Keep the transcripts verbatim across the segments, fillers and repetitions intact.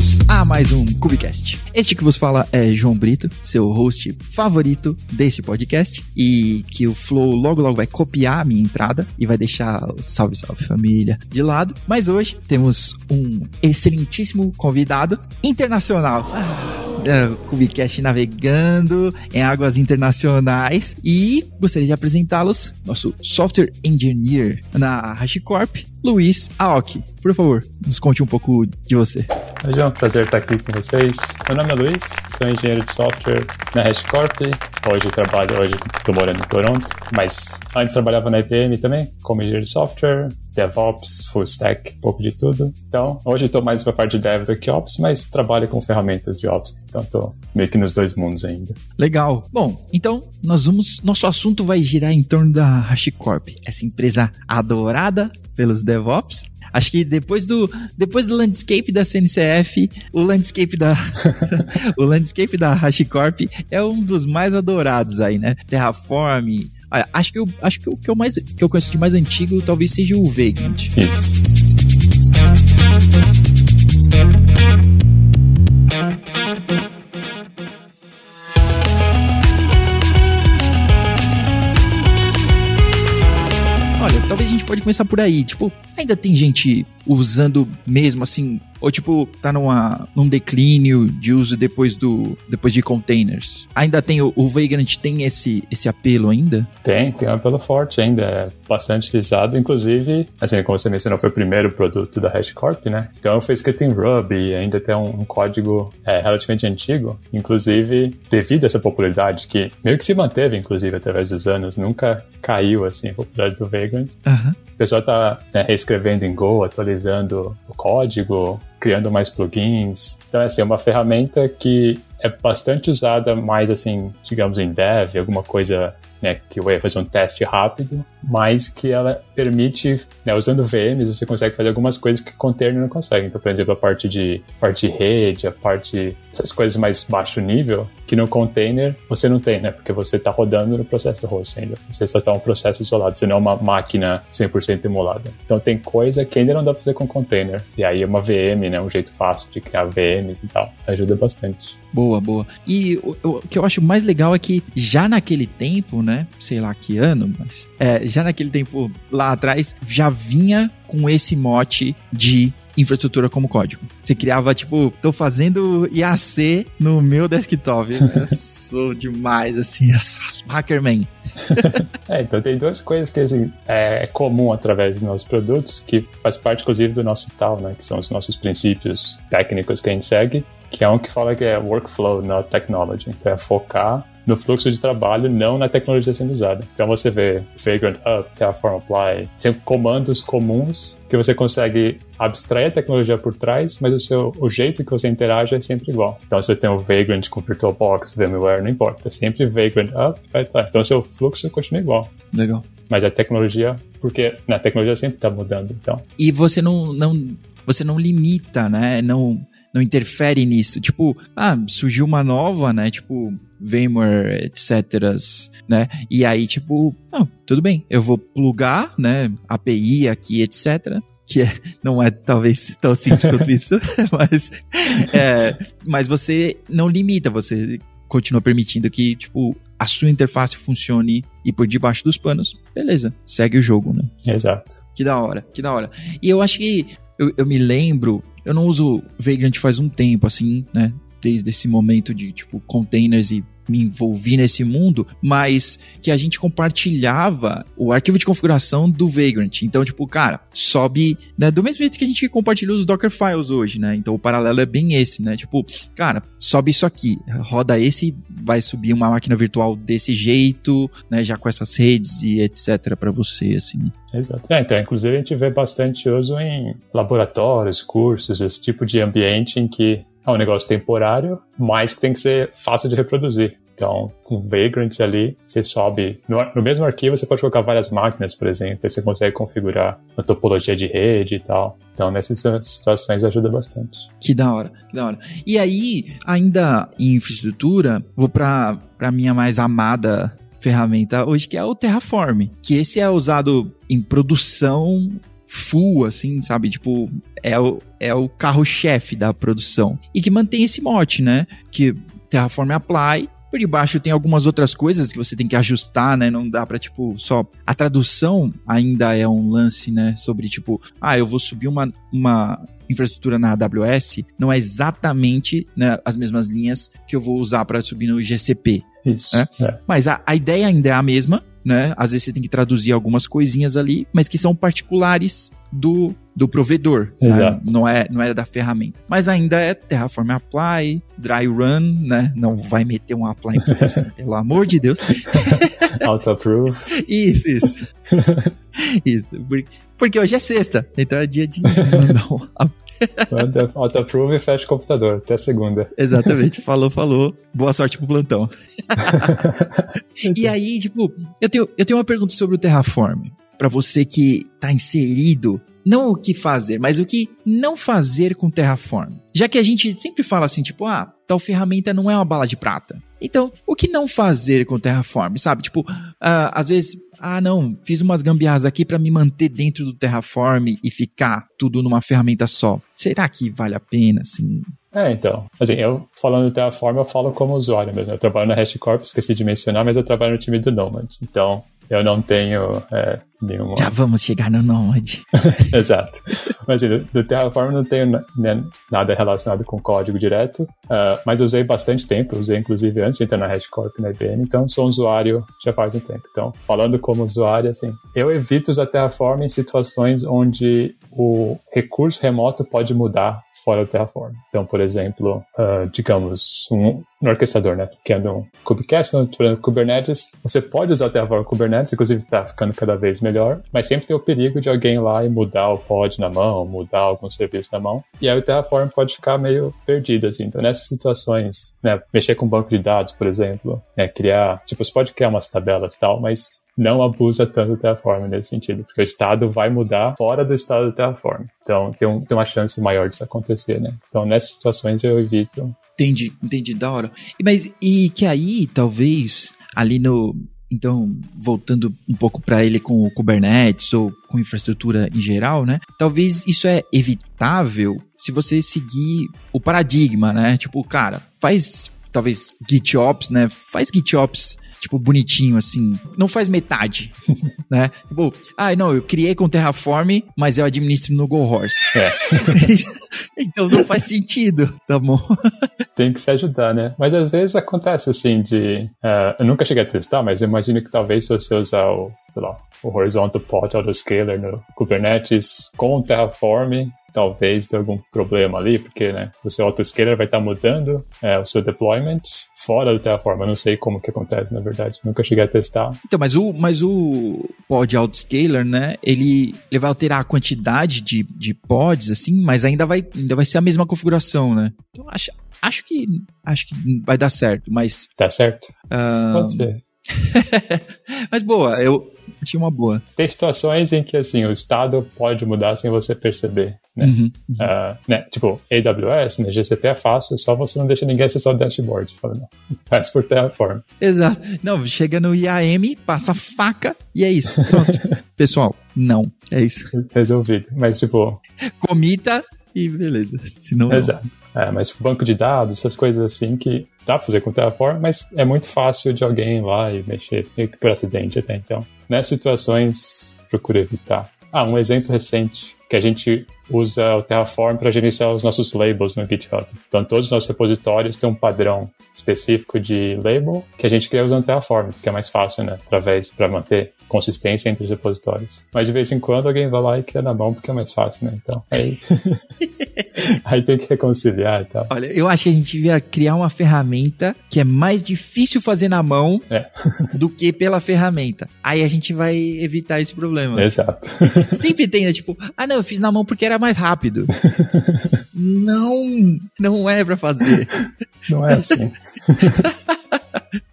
bem-vindos a mais um Cubecast. Este que vos fala é João Brito, seu host favorito desse podcast, e que o Flow logo logo vai copiar a minha entrada e vai deixar o salve salve família de lado. Mas hoje temos um excelentíssimo convidado internacional. Cubecast navegando em águas internacionais, e gostaria de apresentá-los, nosso software engineer na HashiCorp, Luiz Aoki. Por favor, nos conte um pouco de você. Oi, João, prazer estar aqui com vocês. Meu nome é Luiz, sou engenheiro de software na HashiCorp. Hoje eu trabalho, hoje estou morando em Toronto, mas antes trabalhava na I B M também, como engenheiro de software, DevOps, Full Stack, um pouco de tudo. Então, hoje estou mais para a parte de Dev do que Ops, mas trabalho com ferramentas de Ops. Então, estou meio que nos dois mundos ainda. Legal. Bom, então, nós vamos... Nosso assunto vai girar em torno da HashiCorp, essa empresa adorada pelos DevOps. Acho que depois do, depois do landscape da C N C F, o landscape da, o landscape da HashiCorp é um dos mais adorados aí, né? Terraform. Olha, acho que, eu, acho que o que eu, mais, que eu conheço de mais antigo talvez seja o Vagrant. Isso. Talvez a gente pode começar por aí, tipo, ainda tem gente usando mesmo assim, ou tipo, tá numa, num declínio de uso depois, do, depois de containers. Ainda tem, o, o Vagrant tem esse, esse apelo ainda? Tem, tem um apelo forte ainda, é bastante utilizado, inclusive, assim, como você mencionou, foi o primeiro produto da HashiCorp, né? Então foi escrito em Ruby, ainda tem um, um código é, relativamente antigo, inclusive devido a essa popularidade que meio que se manteve, inclusive, através dos anos, nunca caiu, assim, a popularidade do Vagrant. Uhum. O pessoal está né, reescrevendo em Go, atualizando o código, criando mais plugins. Então, é assim, uma ferramenta que é bastante usada mais, assim, digamos, em dev, alguma coisa né, que vai fazer um teste rápido, mas que ela permite, né, usando V Ms, você consegue fazer algumas coisas que container não consegue. Então, por exemplo, a parte de, parte de rede, a parte... essas coisas mais baixo nível, que no container você não tem, né? Porque você está rodando no processo host ainda. Você só está um processo isolado, você não é uma máquina cem por cento emulada. Então, tem coisa que ainda não dá para fazer com container. E aí, uma V M, né? Um jeito fácil de criar V Ms e tal. Ajuda bastante. Boa, boa. E o, o que eu acho mais legal é que já naquele tempo, né? Sei lá que ano, mas... É, já naquele tempo lá atrás, já vinha com esse mote de infraestrutura como código. Você criava, tipo, tô fazendo I A C no meu desktop. Eu sou demais, assim, hackerman. É, então tem duas coisas que, assim, é comum através dos nossos produtos, que faz parte, inclusive, do nosso tal, né, que são os nossos princípios técnicos que a gente segue, que é um que fala que é workflow, not technology. Então é focar no fluxo de trabalho, não na tecnologia sendo usada. Então você vê Vagrant Up, Terraform Apply, são comandos comuns que você consegue abstrair a tecnologia por trás, mas o, seu, o jeito que você interage é sempre igual. Então você tem o Vagrant com VirtualBox, VMware, não importa, é sempre Vagrant Up, vai, vai. Então o seu fluxo continua igual. Legal. Mas a tecnologia, porque na tecnologia sempre está mudando, então. E você não, não, você não limita, né? Não... Não interfere nisso. Tipo, ah, surgiu uma nova, né? Tipo, VMware, etcétera. Né? E aí, tipo, não, tudo bem. Eu vou plugar, né? A P I aqui, etcétera. Que é, não é talvez tão simples quanto isso. Mas, é, mas você não limita. Você continua permitindo que, tipo, a sua interface funcione e por debaixo dos panos. Beleza, segue o jogo, né? Exato. Que da hora, que da hora. E eu acho que eu, eu me lembro... Eu não uso Vagrant faz um tempo, assim, né? Desde esse momento de, tipo, containers e me envolvi nesse mundo, mas que a gente compartilhava o arquivo de configuração do Vagrant. Então, tipo, cara, sobe, né? Do mesmo jeito que a gente compartilha os Docker files hoje, né? Então, o paralelo é bem esse, né? Tipo, cara, sobe isso aqui, roda esse, vai subir uma máquina virtual desse jeito, né? Já com essas redes e etcétera pra você, assim... Exato. É, então, inclusive, a gente vê bastante uso em laboratórios, cursos, esse tipo de ambiente em que é um negócio temporário, mas que tem que ser fácil de reproduzir. Então, com Vagrant ali, você sobe... No, no mesmo arquivo, você pode colocar várias máquinas, por exemplo, você consegue configurar a topologia de rede e tal. Então, nessas situações, ajuda bastante. Que da hora, que da hora. E aí, ainda em infraestrutura, vou para a minha mais amada ferramenta hoje, que é o Terraform, que esse é usado em produção full, assim, sabe? Tipo, é o, é o carro-chefe da produção. E que mantém esse mote, né? Que Terraform Apply. Por debaixo tem algumas outras coisas que você tem que ajustar, né? Não dá pra, tipo, só... A tradução ainda é um lance, né? Sobre, tipo, ah, eu vou subir uma... uma... infraestrutura na A W S, não é exatamente, né, as mesmas linhas que eu vou usar para subir no G C P. Isso. Né? É. Mas a, a ideia ainda é a mesma, né? Às vezes você tem que traduzir algumas coisinhas ali, mas que são particulares do, do provedor. Exato. Né? Não, é, não é da ferramenta. Mas ainda é Terraform Apply, Dry Run, né? Não vai meter um Apply em produção, pelo amor de Deus. Auto-approve. Isso, isso. Isso, porque... Porque hoje é sexta, então é dia de mandar um... Auto-approve e fecha o computador, até segunda. Exatamente, falou, falou. Boa sorte pro plantão. E aí, tipo, eu tenho, eu tenho uma pergunta sobre o Terraform. Pra você que tá inserido, não o que fazer, mas o que não fazer com Terraform. Já que a gente sempre fala assim, tipo, ah, tal ferramenta não é uma bala de prata. Então, o que não fazer com Terraform, sabe? Tipo, uh, às vezes... Ah, não, fiz umas gambiarras aqui para me manter dentro do Terraform e ficar tudo numa ferramenta só. Será que vale a pena, assim? É, então. Assim, eu falando do Terraform, eu falo como usuário mesmo. Eu trabalho na HashiCorp, esqueci de mencionar, mas eu trabalho no time do Nomad. Então, eu não tenho é, nenhuma... Já vamos chegar no Nomad. Exato. Mas assim, do, do Terraform eu não tenho na, né, nada relacionado com código direto, uh, mas usei bastante tempo, usei inclusive antes de entrar na HashiCorp e na I B M, então sou um usuário já faz um tempo. Então, falando como usuário, assim, eu evito usar Terraform em situações onde o recurso remoto pode mudar fora do Terraform. Então, por exemplo, uh, digamos, um, um orquestrador, né? Que é no Kubecast, no Kubernetes, você pode usar o Terraform Kubernetes, inclusive está ficando cada vez melhor, mas sempre tem o perigo de alguém lá e mudar o pod na mão, mudar algum serviço na mão, e aí o Terraform pode ficar meio perdido, assim. Então, nessas situações, né? Mexer com um banco de dados, por exemplo, né? Criar, tipo, você pode criar umas tabelas e tal, mas não abusa tanto do Terraform nesse sentido, porque o estado vai mudar fora do estado do Terraform. Então, tem, um, tem uma chance maior disso acontecer, né? Então, nessas situações eu evito. Entendi, entendi, da hora. E, mas, e que aí, talvez, ali no... Então, voltando um pouco para ele com o Kubernetes ou com infraestrutura em geral, né? Talvez isso é evitável se você seguir o paradigma, né? Tipo, cara, faz, talvez, GitOps, né? Faz GitOps... Tipo, bonitinho, assim. Não faz metade, né? Tipo, ah, não, eu criei com Terraform, mas eu administro no GoHorse. É. Então não faz sentido, tá bom? Tem que se ajudar, né? Mas às vezes acontece, assim, de... Uh, eu nunca cheguei a testar, mas eu imagino que talvez se você usar o, sei lá, o Horizontal Pod Autoscaler no Kubernetes com o Terraform... talvez tenha algum problema ali, porque, né, o seu autoscaler vai estar mudando é, o seu deployment fora do Terraform. Eu não sei como que acontece, na verdade. Nunca cheguei a testar. Então, mas o, mas o pod autoscaler, né, ele, ele vai alterar a quantidade de, de pods, assim, mas ainda vai, ainda vai ser a mesma configuração, né? Então, acho, acho, que, acho que vai dar certo, mas... Tá certo. Um... Pode ser. Mas, boa, eu... Achei uma boa. Tem situações em que, assim, o estado pode mudar sem você perceber, né? Uhum, uhum. Uh, né? Tipo, A W S, né? G C P é fácil, só você não deixa ninguém acessar o dashboard. Fala, não. Faz por Terraform. Exato. Não, chega no I A M, passa faca e é isso. Pronto. Pessoal, não. É isso. Resolvido. Mas, tipo... Comita e beleza. Senão exato. Não. É, mas banco de dados, essas coisas assim que... Dá pra fazer com Terraform, mas é muito fácil de alguém ir lá e mexer, por acidente até então. Nessas situações, procuro evitar. Ah, um exemplo recente, que a gente usa o Terraform para gerenciar os nossos labels no GitHub. Então, todos os nossos repositórios têm um padrão específico de label que a gente cria usando o Terraform, porque é mais fácil, né? Através, para manter consistência entre os repositórios. Mas, de vez em quando, alguém vai lá e cria na mão, porque é mais fácil, né? Então, aí... aí tem que reconciliar e tal. Olha, eu acho que a gente devia criar uma ferramenta que é mais difícil fazer na mão é. do que pela ferramenta. Aí a gente vai evitar esse problema. Exato. Sempre tem, né? Tipo, ah, não, eu fiz na mão porque era mais rápido. Não, não é pra fazer. Não é assim.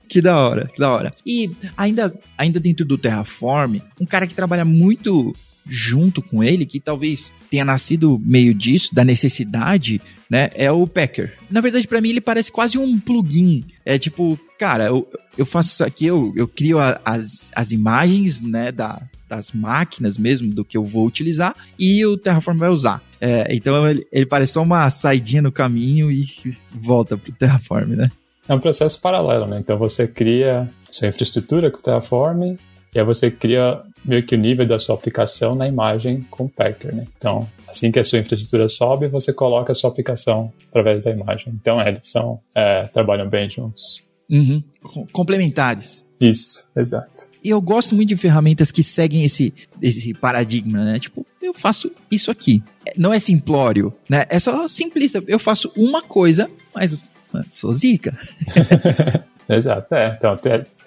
Que da hora, que da hora. E ainda, ainda dentro do Terraform, um cara que trabalha muito junto com ele, que talvez tenha nascido meio disso, da necessidade, né, é o Packer. Na verdade, pra mim, ele parece quase um plugin. É tipo, cara, eu, eu faço isso aqui, eu, eu crio a, as, as imagens, né, da... das máquinas mesmo, do que eu vou utilizar, e o Terraform vai usar. É, então, ele, ele parece só uma saidinha no caminho e volta para o Terraform, né? É um processo paralelo, né? Então, você cria sua infraestrutura com o Terraform e aí você cria meio que o nível da sua aplicação na imagem com o Packer, né? Então, assim que a sua infraestrutura sobe, você coloca a sua aplicação através da imagem. Então, é, eles são, é, trabalham bem juntos. Uhum. Complementares. Isso, exato. E eu gosto muito de ferramentas que seguem esse, esse paradigma, né? Tipo, eu faço isso aqui. Não é simplório, né? É só simplista. Eu faço uma coisa, mas sou zica. Exato, é. Então,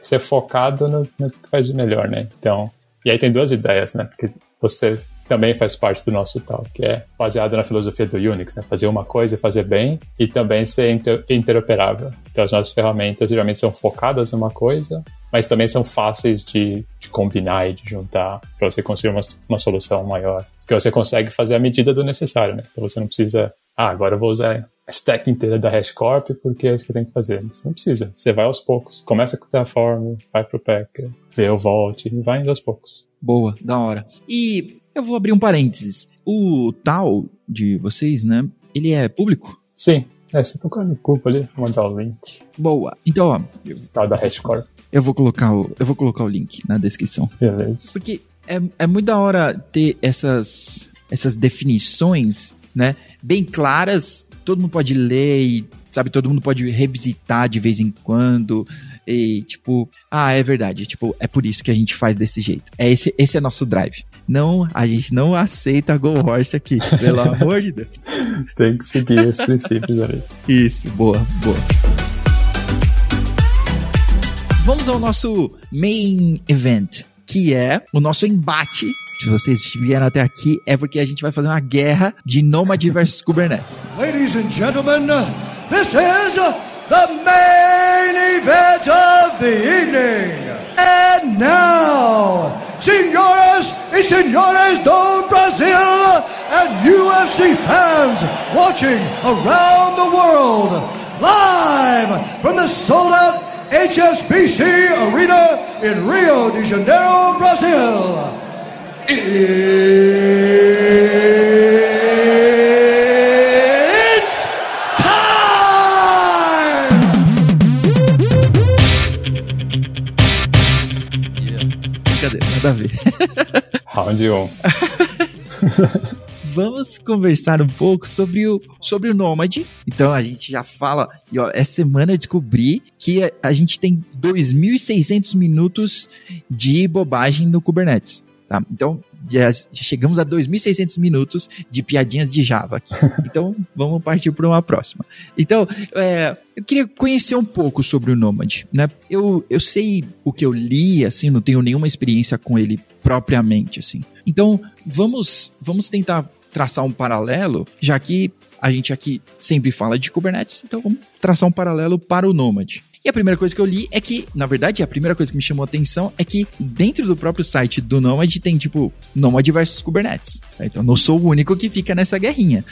ser focado no, no que faz de melhor, né? Então, e aí tem duas ideias, né? Porque você também faz parte do nosso tal, que é baseado na filosofia do Unix, né? Fazer uma coisa e fazer bem, e também ser inter- interoperável. Então, as nossas ferramentas geralmente são focadas numa coisa, mas também são fáceis de, de combinar e de juntar para você construir uma, uma solução maior, que você consegue fazer à medida do necessário, né? Então, você não precisa, ah, agora eu vou usar a stack inteira da HashiCorp porque é isso que eu tenho que fazer. Você não precisa, você vai aos poucos. Começa com o Terraform, vai pro Packer, vê o Vault e vai indo aos poucos. Boa, da hora. E eu vou abrir um parênteses. O tal de vocês, né? Ele é público? Sim. É, você procura no Google ali, vou mandar o link. Boa. Então, ó. O tal da HashiCorp. Eu vou colocar o, eu vou colocar o link na descrição. Beleza. Porque é, é muito da hora ter essas, essas definições, né? Bem claras. Todo mundo pode ler e, sabe, todo mundo pode revisitar de vez em quando. E, tipo, ah, é verdade. Tipo, é por isso que a gente faz desse jeito. É esse, esse é nosso drive. Não, a gente não aceita Go Horse aqui, pelo amor de Deus. Tem que seguir os princípios ali. Isso, boa, boa. Vamos ao nosso main event, que é o nosso embate. Se vocês vieram até aqui, é porque a gente vai fazer uma guerra de Nomad versus Kubernetes. Ladies and gentlemen, this is the main event of the evening. And now, senhoras e senhores do Brasil and U F C fans watching around the world, live from the sold-out H S B C Arena in Rio de Janeiro, Brazil. It's time! Yeah. Cadê? Nada a ver. Round um. Vamos conversar um pouco sobre o, sobre o Nomad. Então, a gente já fala... E, ó, essa semana eu descobri que a, a gente tem dois mil e seiscentos minutos de bobagem no Kubernetes. Tá? Então, já, já chegamos a dois mil e seiscentos minutos de piadinhas de Java aqui. Então, vamos partir para uma próxima. Então, é, eu queria conhecer um pouco sobre o Nomad, né? Eu, eu sei o que eu li, assim, não tenho nenhuma experiência com ele propriamente, assim. Então, vamos, vamos tentar traçar um paralelo, já que a gente aqui sempre fala de Kubernetes, então vamos traçar um paralelo para o Nomad. E a primeira coisa que eu li é que, na verdade, a primeira coisa que me chamou a atenção é que dentro do próprio site do Nomad tem, tipo, Nomad versus Kubernetes. Então, não sou o único que fica nessa guerrinha.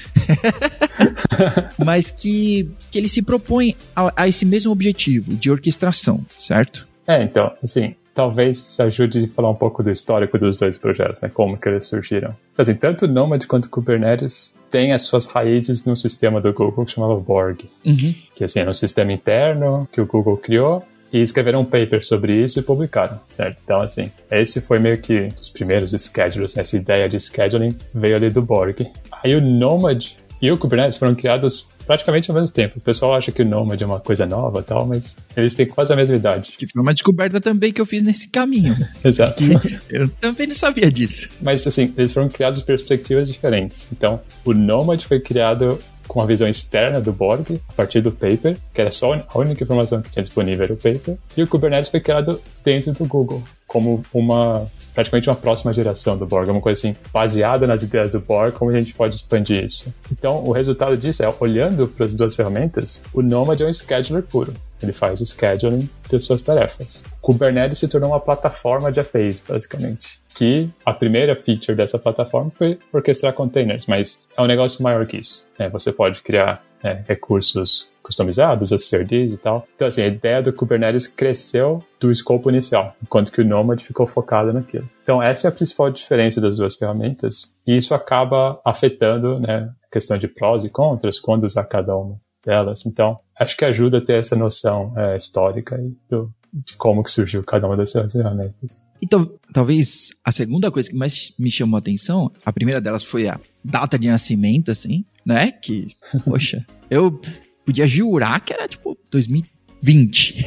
Mas que, que ele se propõe a, a esse mesmo objetivo de orquestração, certo? É, então, assim... Talvez ajude a falar um pouco do histórico dos dois projetos, né? Como que eles surgiram. Assim, tanto o Nomad quanto o Kubernetes têm as suas raízes no sistema do Google que chamava Borg. Uhum. Que assim, era um sistema interno que o Google criou e escreveram um paper sobre isso e publicaram, certo? Então, assim, esse foi meio que os primeiros schedulers, né? Essa ideia de scheduling veio ali do Borg. Aí o Nomad e o Kubernetes foram criados praticamente ao mesmo tempo. O pessoal acha que o Nomad é uma coisa nova e tal, mas eles têm quase a mesma idade. Que foi uma descoberta também que eu fiz nesse caminho. Exato. Eu também não sabia disso. Mas, assim, eles foram criados de perspectivas diferentes. Então, o Nomad foi criado com a visão externa do Borg, a partir do paper, que era só a única informação que tinha disponível era o paper. E o Kubernetes foi criado dentro do Google, como uma... praticamente uma próxima geração do Borg, uma coisa assim, baseada nas ideias do Borg, como a gente pode expandir isso. Então, o resultado disso é, olhando para as duas ferramentas, o Nomad é um scheduler puro. Ele faz scheduling de suas tarefas. Kubernetes se tornou uma plataforma de A P Is, basicamente. Que a primeira feature dessa plataforma foi orquestrar containers, mas é um negócio maior que isso. Né? Você pode criar, né, recursos customizados, as C R Ds e tal. Então, assim, a ideia do Kubernetes cresceu do escopo inicial, enquanto que o Nomad ficou focado naquilo. Então, essa é a principal diferença das duas ferramentas, e isso acaba afetando, né, a questão de prós e contras quando usar cada uma delas. Então, acho que ajuda a ter essa noção é, histórica aí do, de como que surgiu cada uma dessas ferramentas. Então, talvez a segunda coisa que mais me chamou a atenção, a primeira delas foi a data de nascimento, assim, né? Que, poxa, eu podia jurar que era, tipo, dois mil e vinte.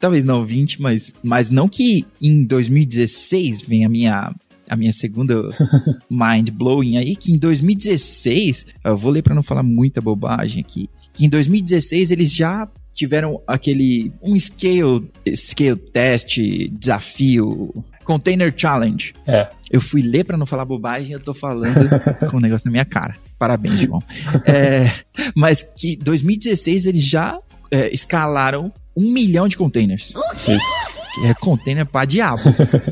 Talvez não vinte, mas, mas não que em dois mil e dezesseis vem a minha... a minha segunda mind-blowing aí, que em dois mil e dezesseis, eu vou ler para não falar muita bobagem aqui, que em dois mil e dezesseis eles já tiveram aquele, um scale, scale test, desafio, container challenge. É. Eu fui ler para não falar bobagem, eu tô falando com um negócio na minha cara. Parabéns, João. É, mas que em dois mil e dezesseis eles já é, escalaram um milhão de containers. Isso. Que é container pra diabo,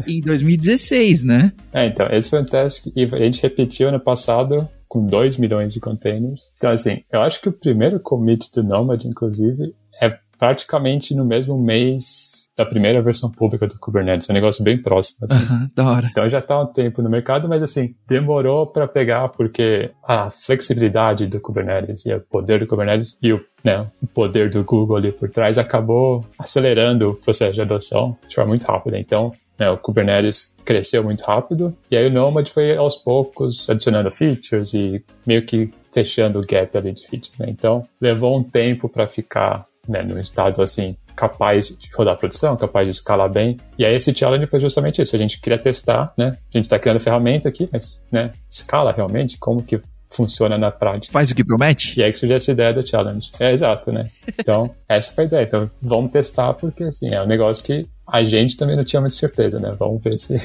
em dois mil e dezesseis, né? É, então, esse foi um teste que a gente repetiu ano passado com dois milhões de containers. Então, assim, eu acho que o primeiro commit do Nomad, inclusive, é praticamente no mesmo mês da primeira versão pública do Kubernetes. É um negócio bem próximo, assim. Uhum, da hora. Então, já tá há um tempo no mercado, mas, assim, demorou pra pegar porque a flexibilidade do Kubernetes e o poder do Kubernetes e o Né, o poder do Google ali por trás acabou acelerando o processo de adoção de forma muito rápida. Então, né, o Kubernetes cresceu muito rápido e aí o Nomad foi aos poucos adicionando features e meio que fechando o gap ali de features. Né? Então, levou um tempo para ficar, né, num estado assim capaz de rodar a produção, capaz de escalar bem. E aí esse challenge foi justamente isso. A gente queria testar, né? A gente está criando ferramenta aqui, mas, né, escala realmente, como que funciona na prática. Faz o que promete? E aí que surgiu essa ideia do challenge. É, exato, né? Então, essa foi a ideia. Então, vamos testar, porque, assim, é um negócio que a gente também não tinha muita certeza, né? Vamos ver se,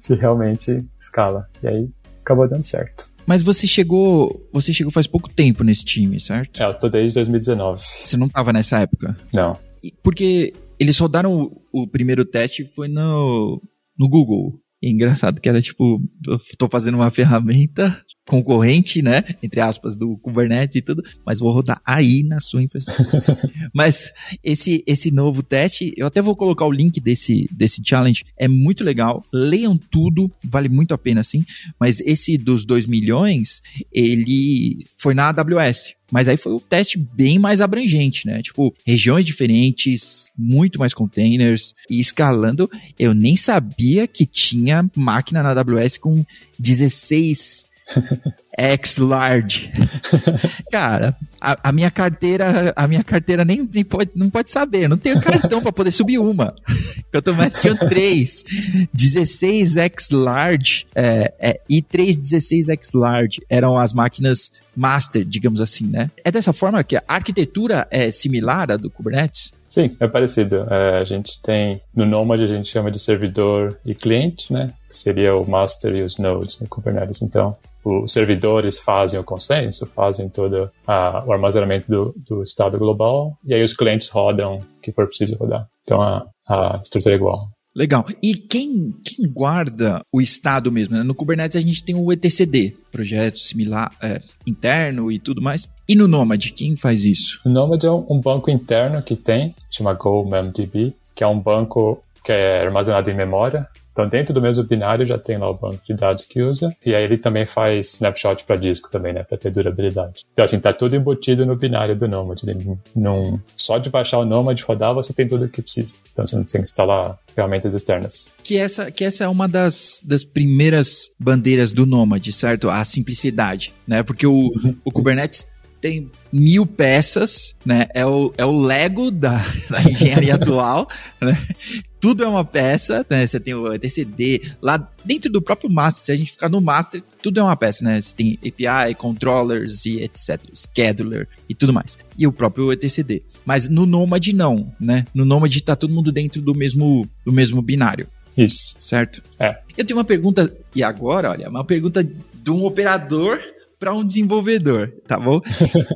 se realmente escala. E aí, acabou dando certo. Mas você chegou, você chegou faz pouco tempo nesse time, certo? É, eu tô desde dois mil e dezenove. Você não tava nessa época? Não. Porque eles rodaram o, o primeiro teste, foi no, no Google. E é engraçado que era, tipo, eu tô fazendo uma ferramenta concorrente, né, entre aspas, do Kubernetes e tudo, mas vou rodar aí na sua infraestrutura. Mas esse, esse novo teste, eu até vou colocar o link desse, desse challenge, é muito legal, leiam tudo, vale muito a pena, sim, mas esse dos dois milhões, ele foi na A W S, mas aí foi um teste bem mais abrangente, né, tipo, regiões diferentes, muito mais containers, e escalando, eu nem sabia que tinha máquina na A W S com dezesseis X-Large. Cara, a, a minha carteira, a minha carteira nem, nem pode, não pode saber. Eu não tenho cartão para poder subir uma. Eu tô mais tinha três. dezesseis X-Large é, é, e três dezesseis X-Large eram as máquinas master, digamos assim, né? É dessa forma que a arquitetura é similar à do Kubernetes? Sim, é parecido. É, a gente tem, no Nomad a gente chama de servidor e cliente, né? Que seria o master e os nodes no Kubernetes. Então, os servidores fazem o consenso, fazem todo a, o armazenamento do, do estado global, e aí os clientes rodam o que for preciso rodar. Então, a, a estrutura é igual. Legal. E quem, quem guarda o estado mesmo? Né? No Kubernetes a gente tem o E T C D, projeto similar, é, interno e tudo mais. E no Nomad, quem faz isso? O Nomad é um banco interno que tem, chama go memdb, que é um banco que é armazenado em memória. Então, dentro do mesmo binário já tem lá o banco de dados que usa. E aí ele também faz snapshot para disco também, né? Para ter durabilidade. Então, assim, tá tudo embutido no binário do Nomad. Ele não... Só de baixar o Nomad e rodar, você tem tudo o que precisa. Então, você não tem que instalar ferramentas externas. Que essa, que essa é uma das, das primeiras bandeiras do Nomad, certo? A simplicidade, né? Porque o, o Kubernetes tem mil peças, né? É o, é o Lego da, da engenharia atual, né? Tudo é uma peça, né? Você tem o E T C D, lá dentro do próprio master, se a gente ficar no master, tudo é uma peça, né? Você tem A P I, controllers e etcétera, scheduler e tudo mais. E o próprio E T C D. Mas no Nomad não, né? No Nomad tá todo mundo dentro do mesmo, do mesmo binário. Isso. Certo? É. Eu tenho uma pergunta, e agora, olha, uma pergunta de um operador para um desenvolvedor, tá bom?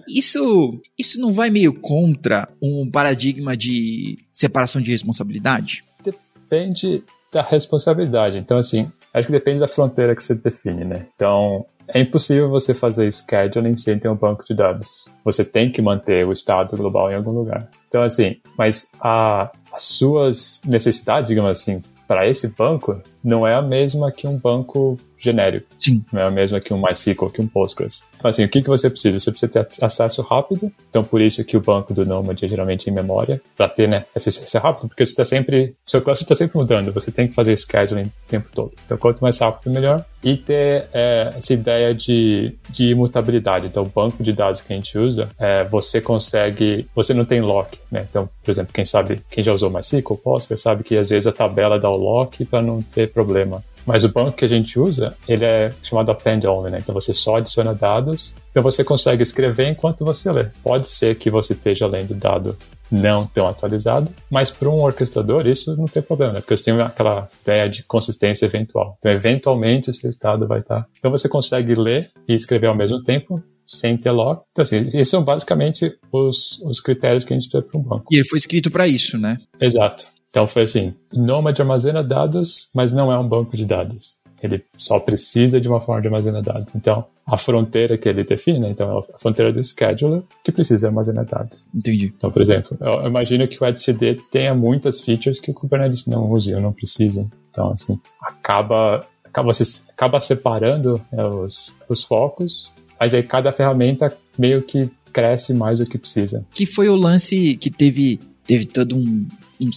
Isso, isso não vai meio contra um paradigma de separação de responsabilidade? Depende da responsabilidade. Então, assim, acho que depende da fronteira que você define, né? Então, É impossível você fazer scheduling sem ter um banco de dados. Você tem que manter o estado global em algum lugar. Então, assim, mas a, as suas necessidades, digamos assim, para esse banco, não é a mesma que um banco genérico. Sim. Não é a mesma que um MySQL, que um Postgres. Então, assim, o que, que você precisa? Você precisa ter acesso rápido. Então, por isso que o banco do Nomad é geralmente em memória, para ter, né, acesso rápido, porque você está sempre, seu cluster está sempre mudando, você tem que fazer scheduling o tempo todo. Então, quanto mais rápido, melhor. E ter é, essa ideia de, de imutabilidade. Então, o banco de dados que a gente usa, é, você consegue, você não tem lock, né? Então, por exemplo, quem sabe, quem já usou MySQL, Postgres, sabe que às vezes a tabela dá o lock para não ter problema. Mas o banco que a gente usa, ele é chamado append-only, né? Então você só adiciona dados, então você consegue escrever enquanto você lê. Pode ser que você esteja lendo dado não tão atualizado, mas para um orquestrador isso não tem problema, né? Porque você tem aquela ideia de consistência eventual. Então, eventualmente, esse estado vai estar... Então você consegue ler e escrever ao mesmo tempo, sem ter lock. Então, assim, esses são basicamente os, os critérios que a gente tem para um banco. E ele foi escrito para isso, né? Exato. Então foi assim, Nomad armazena dados, mas não é um banco de dados. Ele só precisa de uma forma de armazenar dados. Então, a fronteira que ele define, então, é a fronteira do scheduler que precisa armazenar dados. Entendi. Então, por exemplo, eu imagino que o E T C D tenha muitas features que o Kubernetes não use ou não precisa. Então, assim, acaba, acaba, se, acaba separando, né, os, os focos, mas aí cada ferramenta meio que cresce mais do que precisa. Que foi o lance que teve, teve todo um, um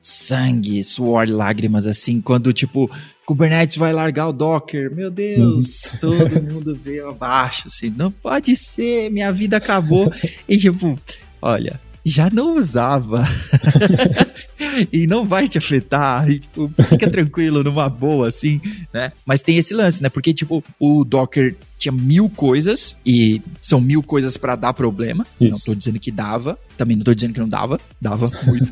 sangue, suor, lágrimas, assim, quando, tipo... Kubernetes vai largar o Docker, meu Deus, uhum. Todo mundo veio abaixo, assim, não pode ser, minha vida acabou, e tipo, olha, já não usava, e não vai te afetar, e, tipo, fica tranquilo, numa boa, assim, né, mas tem esse lance, né, porque, tipo, o Docker tinha mil coisas, e são mil coisas pra dar problema, isso. Não tô dizendo que dava, também não tô dizendo que não dava, dava muito,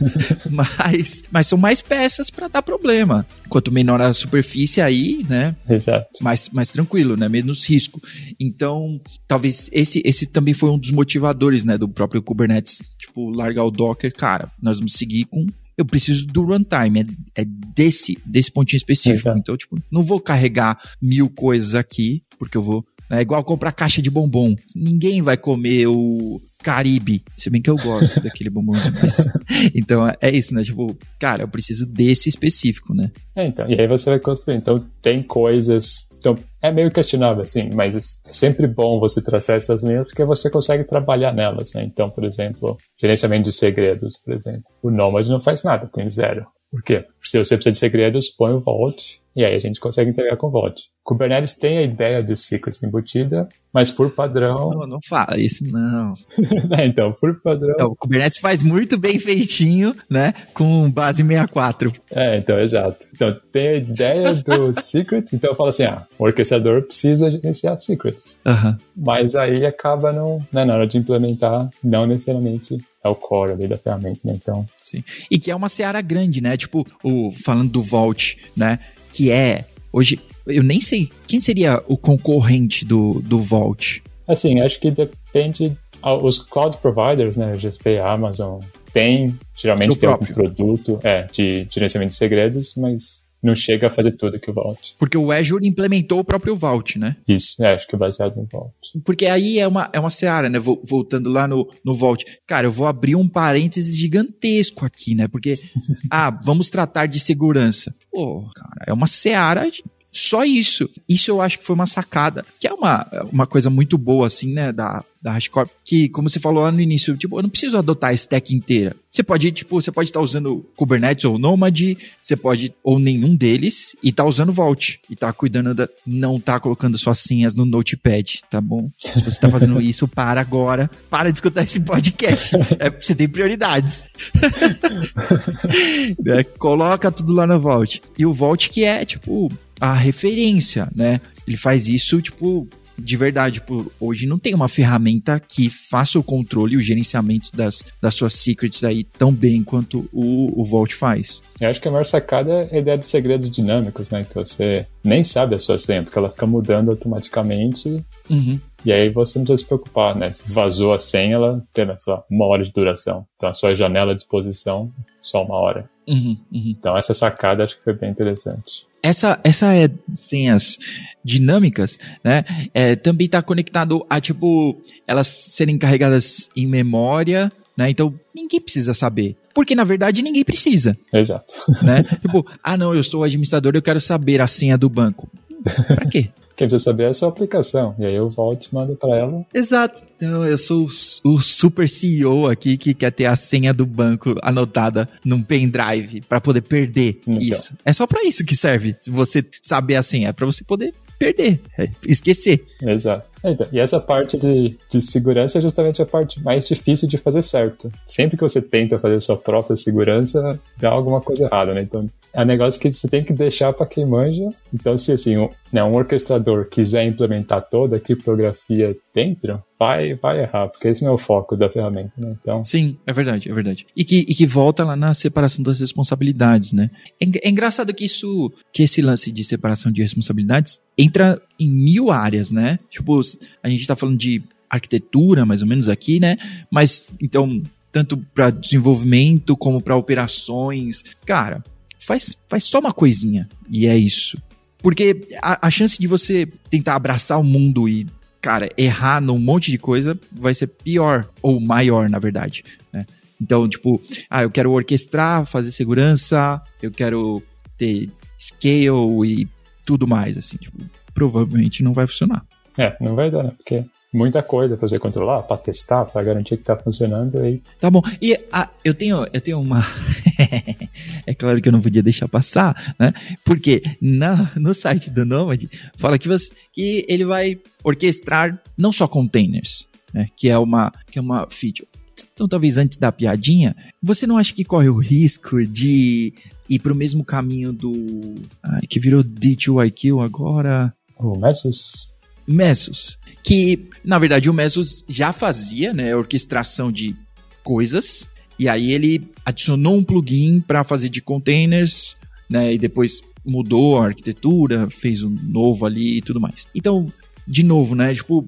mas, mas são mais peças pra dar problema. Quanto menor a superfície aí, né? Exato. Mais, mais tranquilo, né? Menos risco. Então, talvez esse, esse também foi um dos motivadores, né? Do próprio Kubernetes, tipo, largar o Docker, cara, nós vamos seguir com... Eu preciso do runtime, é, é desse, desse pontinho específico. Exato. Então, tipo, não vou carregar mil coisas aqui, porque eu vou... É igual comprar caixa de bombom. Ninguém vai comer o Caribe. Se bem que eu gosto daquele bombom. Mas... Então, é isso, né? Tipo, cara, eu preciso desse específico, né? É, então. E aí você vai construir. Então, tem coisas... Então, é meio questionável, assim, mas é sempre bom você traçar essas linhas porque você consegue trabalhar nelas, né? Então, por exemplo, gerenciamento de segredos, por exemplo. O Nomad não faz nada, tem zero. Por quê? Se você precisa de segredos, põe o Vault e aí a gente consegue integrar com o Vault. Kubernetes tem a ideia de secrets embutida, mas por padrão... Não, não fala isso, não. Então, por padrão... Então, o Kubernetes faz muito bem feitinho, né? Com base sessenta e quatro. É, então, exato. Então, tem a ideia do secret, então eu falo assim, ah, o orquestrador precisa gerenciar secrets. Uhum. Mas aí acaba não, né, na hora de implementar, não necessariamente é o core ali da ferramenta, né? Então... Sim. E que é uma seara grande, né? Tipo, o, falando do Vault, né? Que é, hoje, eu nem sei, quem seria o concorrente do, do Vault? Assim, acho que depende, os cloud providers, né, G C P, Amazon, tem, geralmente tem algum produto é, de gerenciamento de segredos, mas não chega a fazer tudo que o Vault. Porque o Azure implementou o próprio Vault, né? Isso, é, acho que é baseado no Vault. Porque aí é uma, é uma seara, né, voltando lá no, no Vault. Cara, eu vou abrir um parênteses gigantesco aqui, né, porque, ah, vamos tratar de segurança. Pô, cara, é uma seara de... Só isso. Isso eu acho que foi uma sacada, que é uma, uma coisa muito boa, assim, né, da, da HashiCorp, que, como você falou lá no início, tipo, eu não preciso adotar a stack inteira. Você pode, tipo, você pode estar tá usando Kubernetes ou Nomad, você pode, ou nenhum deles, e tá usando Vault, e tá cuidando da, não tá colocando suas senhas no Notepad, tá bom? Se você tá fazendo isso, para agora, para de escutar esse podcast, é, você tem prioridades. é, coloca tudo lá no Vault. E o Vault que é, tipo... a referência, né? Ele faz isso, tipo, de verdade. Tipo, hoje não tem uma ferramenta que faça o controle e o gerenciamento das, das suas secrets aí tão bem quanto o, o Vault faz. Eu acho que a maior sacada é a ideia de segredos dinâmicos, né? Que você nem sabe a sua senha, porque ela fica mudando automaticamente. Uhum. E aí você não precisa se preocupar, né? Se vazou a senha, ela tem, sei lá, uma hora de duração. Então a sua janela de exposição, só uma hora. Uhum, uhum. Então essa sacada acho que foi bem interessante. Essa, essa é, assim, as dinâmicas, né, é, também está conectado a, tipo, elas serem carregadas em memória, né, então ninguém precisa saber. Porque, na verdade, ninguém precisa. Exato. Né? Tipo, ah, não, eu sou o administrador, eu quero saber a senha do banco. Pra quê? Quem precisa saber é a sua aplicação. E aí eu volto e mando pra ela. Exato. Então, eu sou o, o super C E O aqui que quer ter a senha do banco anotada num pendrive pra poder perder então. Isso. É só pra isso que serve. Se você saber a senha, é pra você poder perder, é esquecer. Exato. Então, e essa parte de, de segurança é justamente a parte mais difícil de fazer certo. Sempre que você tenta fazer sua própria segurança, dá alguma coisa errada, né? Então, é um negócio que você tem que deixar para quem manja. Então, se assim, um, né, um orquestrador quiser implementar toda a criptografia dentro, vai, vai errar, porque esse não é o foco da ferramenta, né? Então... Sim, é verdade, é verdade. E que, e que volta lá na separação das responsabilidades, né? É, é engraçado que isso, que esse lance de separação de responsabilidades entra em mil áreas, né? Tipo, a gente está falando de arquitetura, mais ou menos, aqui, né? Mas, então, tanto para desenvolvimento como para operações, cara, faz, faz só uma coisinha e é isso. Porque a, a chance de você tentar abraçar o mundo e, cara, errar num monte de coisa vai ser pior ou maior, na verdade, né? Então, tipo, ah, eu quero orquestrar, fazer segurança, eu quero ter scale e tudo mais, assim, tipo, provavelmente não vai funcionar. É, não vai dar, né? Porque muita coisa pra você controlar, pra testar, pra garantir que tá funcionando aí. Tá bom. E a, eu, tenho, eu tenho uma... É claro que eu não podia deixar passar, né? Porque na, no site do Nomad fala que, você, que ele vai orquestrar não só containers, né? Que é uma, que é uma feature. Então, talvez antes da piadinha, você não acha que corre o risco de ir pro mesmo caminho do... Ah, que virou D two I Q agora? O Mesos... Mesos, que na verdade o Mesos já fazia, né, orquestração de coisas, e aí ele adicionou um plugin para fazer de containers, né, e depois mudou a arquitetura, fez um novo ali e tudo mais. Então, de novo, né, tipo,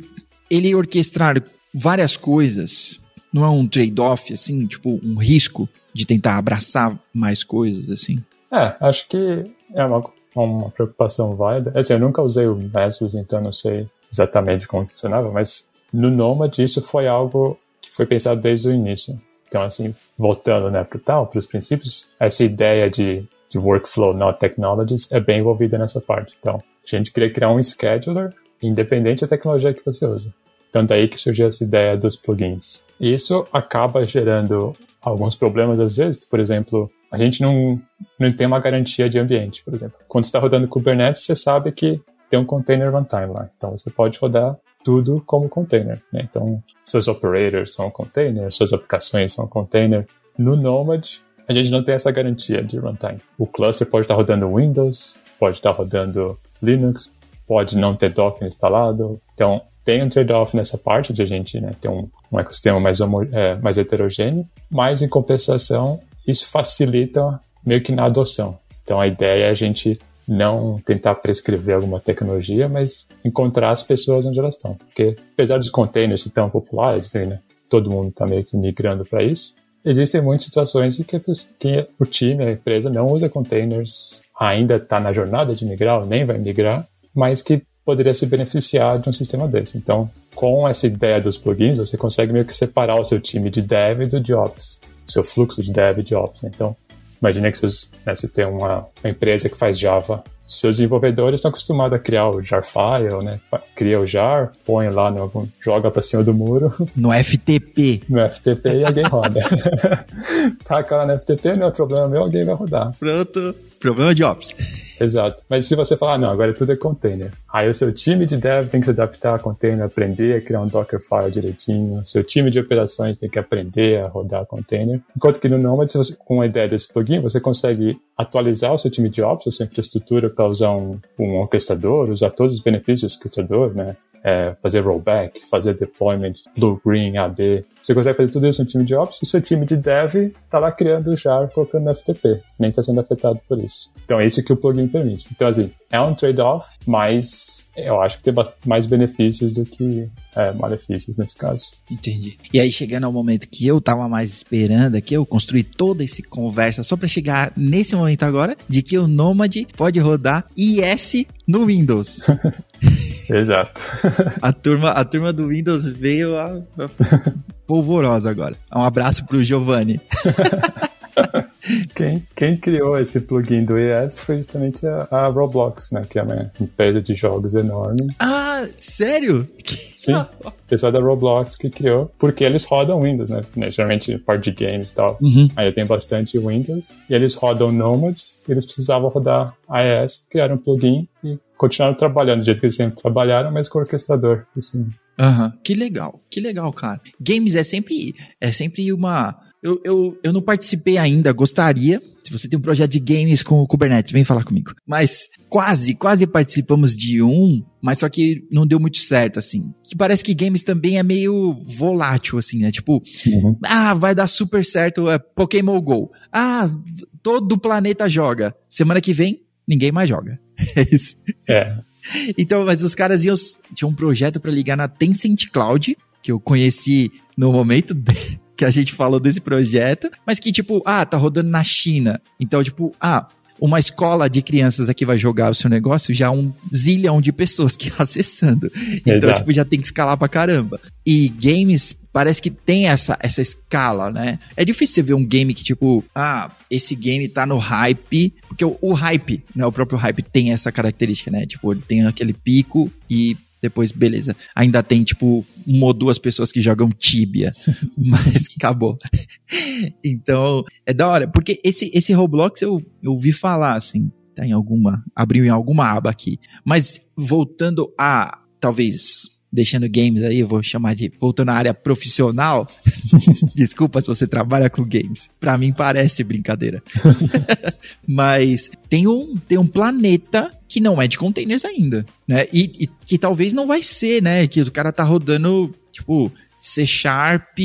ele orquestrar várias coisas não é um trade-off, assim, tipo, um risco de tentar abraçar mais coisas, assim? É, acho que é uma coisa. Uma preocupação válida. Assim, eu nunca usei o Mesos, então não sei exatamente como funcionava, mas no Nomad isso foi algo que foi pensado desde o início. Então, assim, voltando, né, pro tal, para os princípios, essa ideia de, de workflow, not technologies, é bem envolvida nessa parte. Então, a gente queria criar um scheduler independente da tecnologia que você usa. Então, daí que surgiu essa ideia dos plugins. E isso acaba gerando alguns problemas, às vezes. Por exemplo, a gente não, não tem uma garantia de ambiente, por exemplo. Quando você está rodando Kubernetes, você sabe que tem um container runtime lá. Então, você pode rodar tudo como container, né? Então, seus operators são container, suas aplicações são container. No Nomad, a gente não tem essa garantia de runtime. O cluster pode estar rodando Windows, pode estar rodando Linux, pode não ter Docker instalado. Então, tem um trade-off nessa parte de a gente, né, ter um, um ecossistema mais, homo, é, mais heterogêneo, mas, em compensação, isso facilita meio que na adoção. Então, a ideia é a gente não tentar prescrever alguma tecnologia, mas encontrar as pessoas onde elas estão. Porque, apesar dos containers ser tão populares, assim, né, todo mundo está meio que migrando para isso, existem muitas situações em que, que o time, a empresa, não usa containers, ainda está na jornada de migrar, ou nem vai migrar, mas que poderia se beneficiar de um sistema desse. Então, com essa ideia dos plugins, você consegue meio que separar o seu time de dev do de ops, o seu fluxo de dev e de ops. Né? Então, imagina que seus, né, você tem uma, uma empresa que faz Java. Seus desenvolvedores estão acostumados a criar o Jarfile, né? Cria o jar, põe lá, no, joga para cima do muro. No F T P. No F T P e alguém roda. Taca lá no F T P, não é problema meu, alguém vai rodar. Pronto. Problema de ops. Exato. Mas se você falar, não, agora tudo é container. Aí o seu time de dev tem que se adaptar a container, aprender a criar um Dockerfile direitinho. Seu time de operações tem que aprender a rodar container. Enquanto que no Nomad, se você, com a ideia desse plugin, você consegue atualizar o seu time de ops, a sua infraestrutura para usar um, um orquestrador, usar todos os benefícios do orquestrador, né? É, fazer rollback, fazer deployment, blue, green, A B. Você consegue fazer tudo isso no time de ops e seu time de dev está lá criando o jar colocando no F T P. Nem está sendo afetado por isso. isso. Então, é isso que o plugin permite. Então, assim, é um trade-off, mas eu acho que tem mais benefícios do que é, malefícios nesse caso. Entendi. E aí, chegando ao momento que eu tava mais esperando aqui, eu construí toda essa conversa só para chegar nesse momento agora de que o Nomad pode rodar I S no Windows. Exato. A turma, a turma do Windows veio a, a polvorosa agora. Um abraço pro Giovanni. Quem, quem criou esse plugin do I S foi justamente a, a Roblox, né? Que é uma empresa de jogos enorme. Ah, sério? Sim, o pessoal da Roblox que criou, porque eles rodam Windows, né? Geralmente parte de games e tal. Uhum. Aí tem bastante Windows. E eles rodam Nomad, e eles precisavam rodar I S, criaram um plugin e continuaram trabalhando do jeito que eles sempre trabalharam, mas com o orquestrador. Assim. Uhum. Que legal, que legal, cara. Games é sempre, é sempre uma... Eu, eu, eu não participei ainda, gostaria. Se você tem um projeto de games com o Kubernetes, vem falar comigo. Mas quase, quase participamos de um, mas só que não deu muito certo, assim. Que parece que games também é meio volátil, assim, né? Tipo, uhum. ah, vai dar super certo, é Pokémon Go. Ah, todo o planeta joga. Semana que vem, ninguém mais joga. É isso. É. Então, mas os caras iam... Tinha um projeto pra ligar na Tencent Cloud, que eu conheci no momento de... que a gente falou desse projeto, mas que tipo, ah, tá rodando na China. Então, tipo, ah, uma escola de crianças aqui vai jogar o seu negócio, já um zilhão de pessoas que acessando. Então, exato. Tipo, já tem que escalar pra caramba. E games, parece que tem essa, essa escala, né? É difícil você ver um game que, tipo, ah, esse game tá no hype, porque o, o hype, né, o próprio hype tem essa característica, né? Tipo, ele tem aquele pico e... depois, beleza, ainda tem, tipo, uma ou duas pessoas que jogam Tibia, mas acabou. Então, é da hora, porque esse, esse Roblox eu, eu ouvi falar, assim, tá em alguma, abriu em alguma aba aqui. Mas voltando a, talvez, deixando games aí, eu vou chamar de, voltando à área profissional, desculpa se você trabalha com games, pra mim parece brincadeira. Mas tem um, tem um planeta... que não é de containers ainda, né? E, e que talvez não vai ser, né? Que o cara tá rodando, tipo, C Sharp,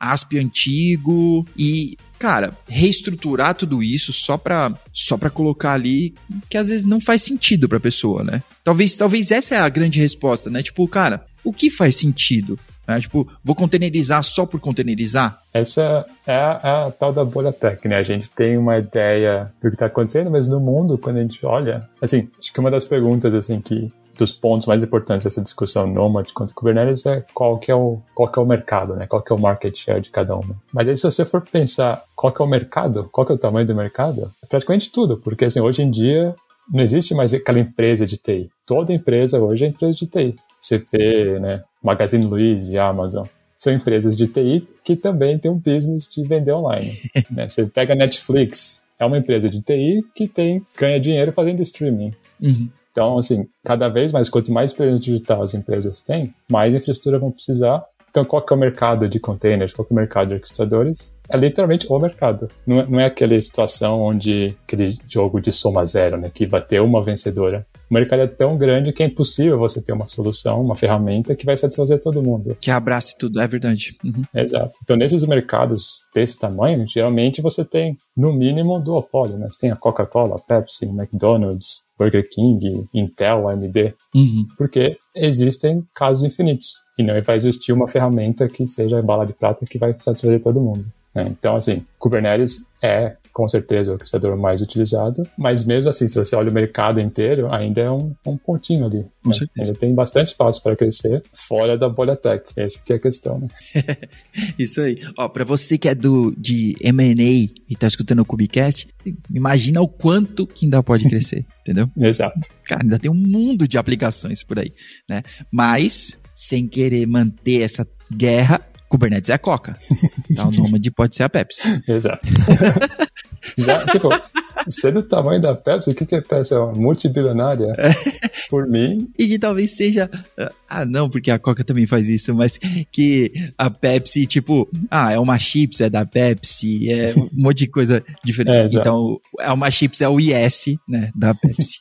A S P antigo e, cara, reestruturar tudo isso só pra, só pra colocar ali que às vezes não faz sentido pra pessoa, né? Talvez, talvez essa é a grande resposta, né? Tipo, cara, o que faz sentido? Né? Tipo, vou containerizar só por containerizar? Essa é a, é a tal da bolha tech, né? A gente tem uma ideia do que está acontecendo, mas no mundo, quando a gente olha... Assim, acho que uma das perguntas, assim, que... dos pontos mais importantes dessa discussão Nomad contra Kubernetes é qual que é o, qual que é o mercado, né? Qual que é o market share de cada uma. Mas aí, se você for pensar qual que é o mercado, qual que é o tamanho do mercado, é praticamente tudo, porque, assim, hoje em dia não existe mais aquela empresa de T I. Toda empresa hoje é empresa de T I. C P, né? Magazine Luiza e Amazon. São empresas de T I que também tem um business de vender online. Né? Você pega a Netflix, é uma empresa de T I que tem, ganha dinheiro fazendo streaming. Uhum. Então, assim, cada vez mais, quanto mais experiência digital as empresas têm, mais infraestrutura vão precisar. Então, qual que é o mercado de containers, qual que é o mercado de orquestradores? É literalmente o mercado. Não é, não é aquela situação onde, aquele jogo de soma zero, né, que vai ter uma vencedora. O mercado é tão grande que é impossível você ter uma solução, uma ferramenta que vai satisfazer todo mundo. Que abrace tudo, é verdade. Uhum. Exato. Então, nesses mercados desse tamanho, geralmente você tem, no mínimo, um duopólio, né? Você tem a Coca-Cola, a Pepsi, o McDonald's, Burger King, Intel, A M D. Uhum. Porque existem casos infinitos. E não vai existir uma ferramenta que seja a bala de prata que vai satisfazer todo mundo. Então, assim, Kubernetes é, com certeza, o orquestrador mais utilizado, mas mesmo assim, se você olha o mercado inteiro, ainda é um, um pontinho ali. Né? Ainda tem bastante espaço para crescer fora da bolha tech. Essa que é a questão, né? Isso aí. Ó, para você que é do, de M and A e tá escutando o Kubecast, imagina o quanto que ainda pode crescer, entendeu? Exato. Cara, ainda tem um mundo de aplicações por aí, né? Mas, sem querer manter essa guerra, Kubernetes é a Coca. Tá, o Nomad pode ser a Pepsi. Exato. Já, tipo, sendo o tamanho da Pepsi, o que, que é Pepsi? É uma multibilionária? Por mim. E que talvez seja... Ah, não, porque a Coca também faz isso, mas que a Pepsi, tipo... Ah, é uma chips, é da Pepsi, é um monte de coisa diferente. É, então, é uma chips, é o I S, né, da Pepsi.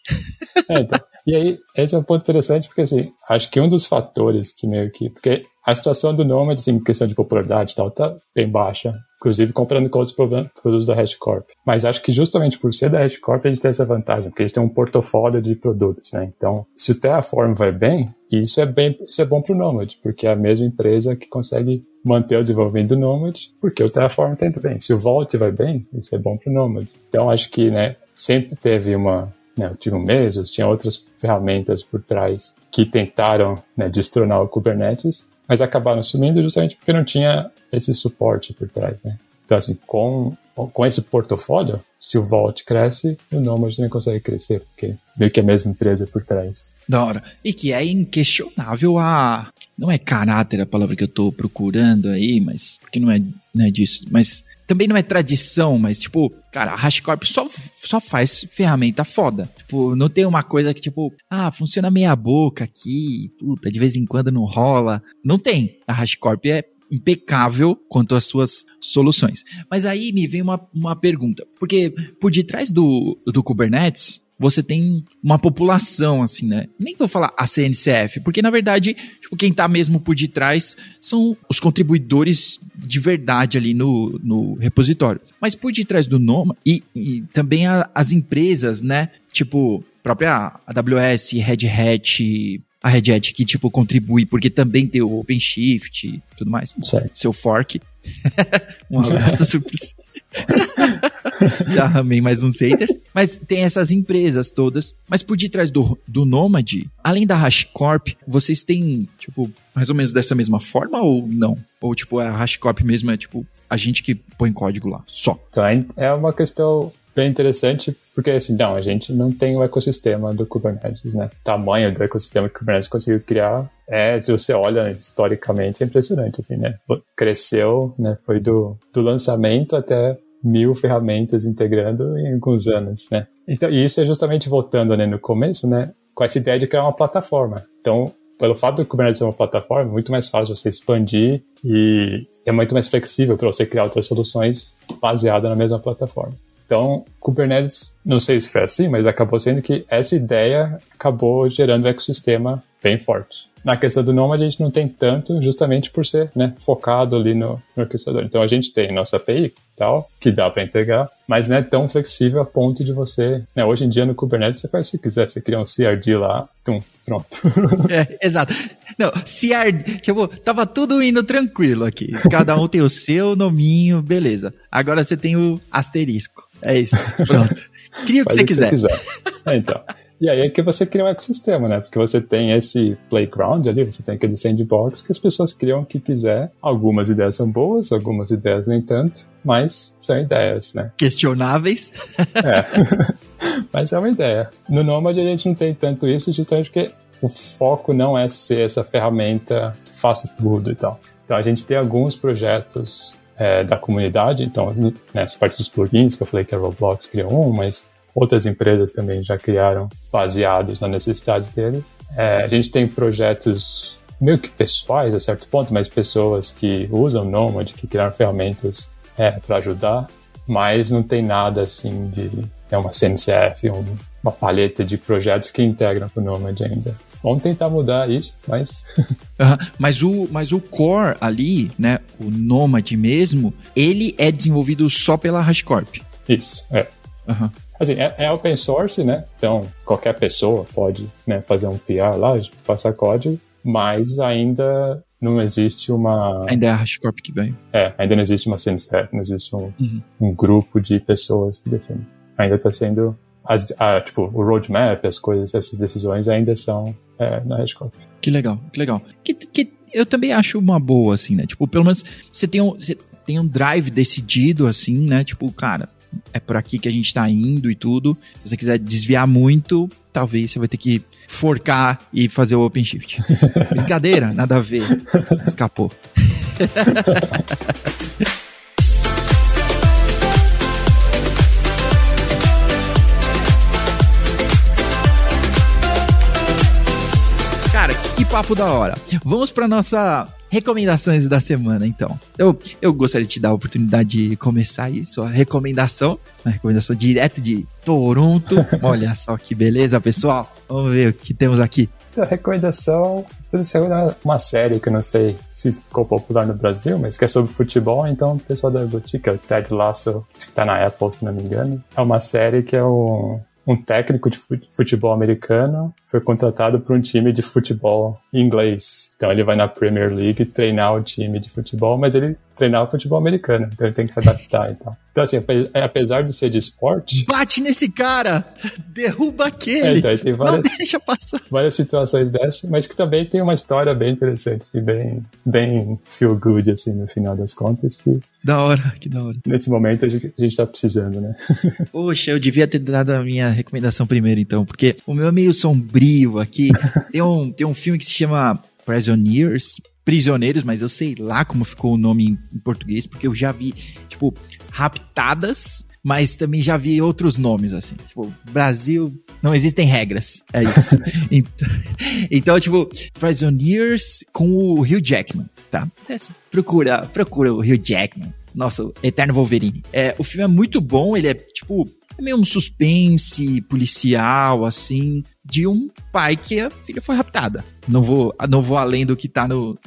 É, então. E aí, esse é um ponto interessante, porque assim, acho que um dos fatores que meio que... Porque a situação do Nomad, assim, em questão de popularidade e tal, tá bem baixa, inclusive comprando com outros produtos da HashiCorp. Mas acho que justamente por ser da HashiCorp a gente tem essa vantagem, porque a gente tem um portofólio de produtos, né? Então, se o Terraform vai bem, isso é, bem, isso é bom pro Nomad, porque é a mesma empresa que consegue manter o desenvolvimento do Nomad, porque o Terraform tá indo bem. Se o Vault vai bem, isso é bom pro Nomad. Então, acho que, né, sempre teve uma... Né, tinha o Mesos, tinha outras ferramentas por trás que tentaram, né, destronar o Kubernetes, mas acabaram sumindo justamente porque não tinha esse suporte por trás, né? Então, assim, com, com esse portfólio, se o Vault cresce, o Nomad também consegue crescer, porque meio que é a mesma empresa por trás. Da hora. E que é inquestionável a... Não é caráter a palavra que eu tô procurando aí, mas... Porque não é, não é disso, mas... Também não é tradição, mas, tipo, cara, a HashiCorp só, só faz ferramenta foda. Tipo, não tem uma coisa que, tipo, ah, funciona meia boca aqui, puta, de vez em quando não rola. Não tem. A HashiCorp é impecável quanto às suas soluções. Mas aí me vem uma, uma pergunta. Porque por detrás do, do Kubernetes, você tem uma população, assim, né? Nem vou falar a C N C F, porque, na verdade, tipo, quem tá mesmo por detrás são os contribuidores de verdade ali no, no repositório. Mas por detrás do Nomad e, e também a, as empresas, né? Tipo, própria A W S, Red Hat, a Red Hat que, tipo, contribui, porque também tem o OpenShift e tudo mais. Certo. Seu fork. Uma alerta surpresa. Já ramei mais uns haters. Mas tem essas empresas todas. Mas por detrás do, do Nomad, além da HashiCorp, vocês têm, tipo, mais ou menos dessa mesma forma ou não? Ou, tipo, a HashiCorp mesmo é, tipo, a gente que põe código lá, só? Então, é uma questão bem interessante, porque, assim, não, a gente não tem o ecossistema do Kubernetes, né? O tamanho do ecossistema que o Kubernetes conseguiu criar é, se você olha historicamente, é impressionante, assim, né? Cresceu, né? Foi do, do lançamento até mil ferramentas integrando em alguns anos, né? Então, e isso é justamente voltando, né, no começo, né? Com essa ideia de criar uma plataforma. Então, pelo fato do Kubernetes ser uma plataforma, é muito mais fácil você expandir e é muito mais flexível para você criar outras soluções baseadas na mesma plataforma. Então, Kubernetes, não sei se foi assim, mas acabou sendo que essa ideia acabou gerando um ecossistema bem forte. Na questão do Nomad, a gente não tem tanto, justamente por ser, né, focado ali no, no orquestrador. Então, a gente tem nossa A P I, tal, que dá para entregar, mas não é tão flexível a ponto de você... Né, hoje em dia, no Kubernetes, você faz o que quiser. Você cria um C R D lá, tum, pronto. É, exato. Não, C R D... Tipo, tava tudo indo tranquilo aqui. Cada um tem o seu nominho, beleza. Agora você tem o asterisco. É isso, pronto. Cria o que você quiser. quiser. É, então. E aí é que você cria um ecossistema, né? Porque você tem esse playground ali, você tem aquele sandbox que as pessoas criam o que quiser. Algumas ideias são boas, algumas ideias nem tanto, mas são ideias, né? Questionáveis. É. Mas é uma ideia. No Nomad a gente não tem tanto isso, justamente porque o foco não é ser essa ferramenta que faça tudo e tal. Então a gente tem alguns projetos É, da comunidade, então, nessa parte dos plugins, que eu falei que a Roblox criou um, mas outras empresas também já criaram baseados na necessidade deles. É, a gente tem projetos meio que pessoais, a certo ponto, mas pessoas que usam Nomad, que criaram ferramentas é, para ajudar, mas não tem nada assim de é uma C N C F, um, uma paleta de projetos que integram o Nomad ainda. Vamos tentar mudar isso, mas... Uhum. Mas, o, mas o core ali, né, o Nomad mesmo, ele é desenvolvido só pela HashiCorp. Isso, é. Uhum. Assim, é, é open source, né? Então, qualquer pessoa pode, né, fazer um P R lá, passar código, mas ainda não existe uma... Ainda é a HashiCorp que vem. É, ainda não existe uma C N C F, não existe um, uhum. um grupo de pessoas que define. Ainda está sendo... As, a, tipo, o roadmap, as coisas, essas decisões ainda são é, na HashiCorp. Que legal, que legal. Que, que eu também acho uma boa, assim, né? Tipo, pelo menos você tem um, você tem um drive decidido, assim, né? Tipo, cara, é por aqui que a gente tá indo e tudo. Se você quiser desviar muito, talvez você vai ter que forcar e fazer o OpenShift. Brincadeira, nada a ver. Escapou. Papo da hora. Vamos para nossa Recomendações da semana, então. Eu, eu gostaria de te dar a oportunidade de começar aí, sua recomendação. Uma recomendação direto de Toronto. Olha só que beleza, pessoal. Vamos ver o que temos aqui. A recomendação, eu sei uma série que eu não sei se ficou popular no Brasil, mas que é sobre futebol, então o pessoal da boutique, o Ted Lasso, acho que tá na Apple, se não me engano. É uma série que é um... Um técnico de futebol americano foi contratado por um time de futebol inglês. Então ele vai na Premier League treinar o time de futebol, mas ele treinar o futebol americano, então ele tem que se adaptar e tal. Então assim, apesar de ser de esporte... Bate nesse cara! Derruba aquele! É, então, tem várias, não deixa passar! Várias situações dessas, mas que também tem uma história bem interessante e bem, bem feel good, assim, no final das contas, que... Da hora, que da hora. Nesse momento a gente, a gente tá precisando, né? Poxa, eu devia ter dado a minha recomendação primeiro, então, porque o meu é meio sombrio aqui. Tem um, tem um filme que se chama Prisoners, Prisioneiros, mas eu sei lá como ficou o nome em, em português, porque eu já vi, tipo, Raptadas, mas também já vi outros nomes, assim. Tipo, Brasil, não existem regras, é isso. Então, então, tipo, Prisoners com o Hugh Jackman, tá? É assim. Procura, procura o Hugh Jackman, nosso eterno Wolverine. É, o filme é muito bom, ele é, tipo... É meio um suspense policial, assim, de um pai que a filha foi raptada. Não vou, não vou além do que tá no,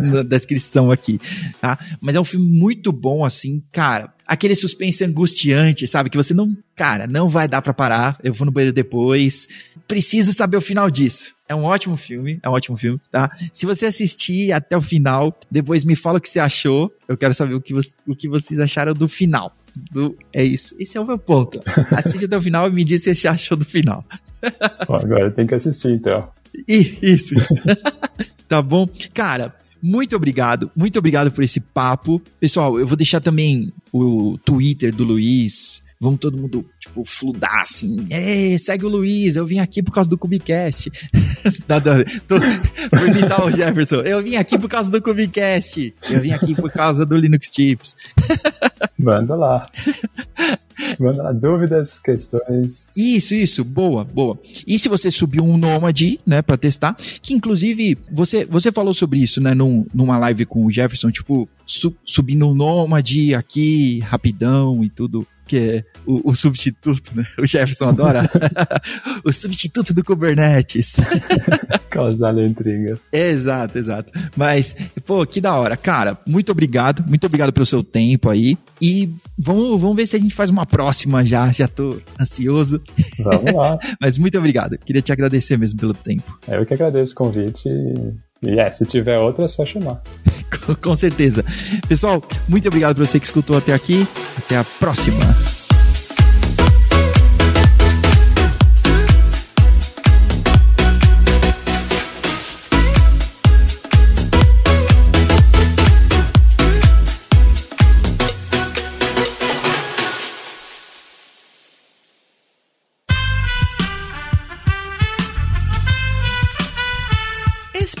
na descrição aqui, tá? Mas é um filme muito bom, assim, cara. Aquele suspense angustiante, sabe? Que você não... Cara, não vai dar pra parar. Eu vou no banheiro depois. Preciso saber o final disso. É um ótimo filme, é um ótimo filme, tá? Se você assistir até o final, depois me fala o que você achou. Eu quero saber o que, vo- o que vocês acharam do final. Do, é isso. Esse é o meu ponto. Assiste até o final e me diz se você achou do final. Bom, agora tem que assistir, então. Ih, isso, isso. Tá bom? Cara... Muito obrigado, muito obrigado por esse papo. Pessoal, eu vou deixar também o Twitter do Luiz. Vamos todo mundo, tipo, fludar assim. É, segue o Luiz, eu vim aqui por causa do Cubicast. Nada a ver. Vou imitar o Jefferson. Eu vim aqui por causa do Cubicast. Eu vim aqui por causa do Linux Tips. Manda lá. Manda lá dúvidas, questões. Isso, isso. Boa, boa. E se você subiu um Nomad, né, pra testar, que inclusive, você, você falou sobre isso, né, num, numa live com o Jefferson, tipo, su, subindo um Nomad aqui, rapidão e tudo, que é o, o substituto, né? O Jefferson adora. O substituto do Kubernetes. Causar a intriga. Exato, exato. Mas, pô, que da hora. Cara, muito obrigado. Muito obrigado pelo seu tempo aí. E vamos, vamos ver se a gente faz uma próxima já. Já tô ansioso. Vamos lá. Mas muito obrigado. Queria te agradecer mesmo pelo tempo. Eu que agradeço o convite. E yeah, se tiver outra, é só chamar. Com certeza. Pessoal, muito obrigado por você que escutou até aqui. Até a próxima. Este